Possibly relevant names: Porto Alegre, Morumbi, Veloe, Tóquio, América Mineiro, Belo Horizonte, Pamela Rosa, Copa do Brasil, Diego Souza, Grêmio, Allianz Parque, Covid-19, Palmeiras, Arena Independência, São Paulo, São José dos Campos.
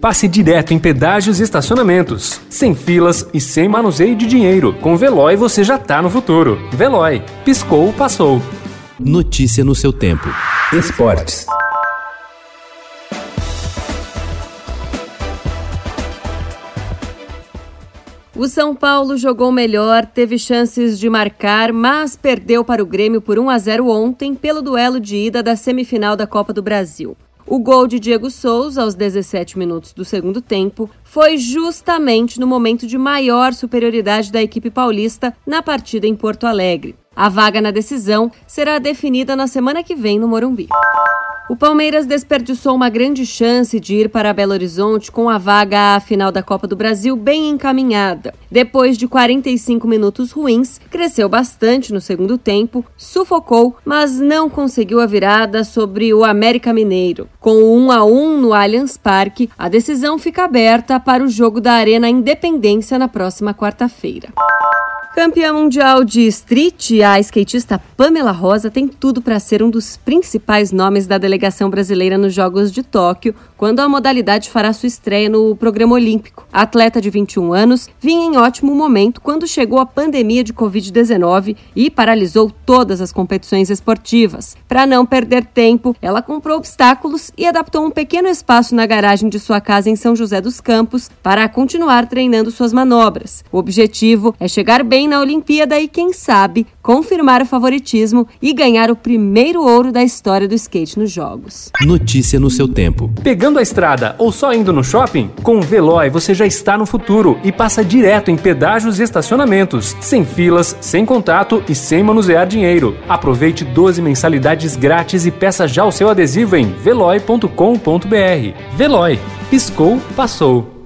passe direto em pedágios e estacionamentos, sem filas e sem manuseio de dinheiro. Com Veloe você já tá no futuro. Veloe, piscou, passou. Notícia no seu tempo. Esportes. O São Paulo jogou melhor, teve chances de marcar, mas perdeu para o Grêmio por 1-0 ontem pelo duelo de ida da semifinal da Copa do Brasil. O gol de Diego Souza, aos 17 minutos do segundo tempo, foi justamente no momento de maior superioridade da equipe paulista na partida em Porto Alegre. A vaga na decisão será definida na semana que vem no Morumbi. O Palmeiras desperdiçou uma grande chance de ir para Belo Horizonte com a vaga à final da Copa do Brasil bem encaminhada. Depois de 45 minutos ruins, cresceu bastante no segundo tempo, sufocou, mas não conseguiu a virada sobre o América Mineiro. Com o 1-1 no Allianz Parque, a decisão fica aberta para o jogo da Arena Independência na próxima quarta-feira. Campeã mundial de street, a skatista Pamela Rosa tem tudo para ser um dos principais nomes da delegação brasileira nos Jogos de Tóquio, quando a modalidade fará sua estreia no programa olímpico. A atleta de 21 anos vinha em ótimo momento quando chegou a pandemia de Covid-19 e paralisou todas as competições esportivas. Para não perder tempo, ela comprou obstáculos e adaptou um pequeno espaço na garagem de sua casa em São José dos Campos para continuar treinando suas manobras. O objetivo é chegar bem na Olimpíada e, quem sabe, confirmar o favoritismo e ganhar o primeiro ouro da história do skate nos Jogos. Notícia no seu tempo. Pegando a estrada ou só indo no shopping? Com o Veloe você já está no futuro e passa direto em pedágios e estacionamentos, sem filas, sem contato e sem manusear dinheiro. Aproveite 12 mensalidades grátis e peça já o seu adesivo em veloe.com.br. Veloe. Piscou, passou.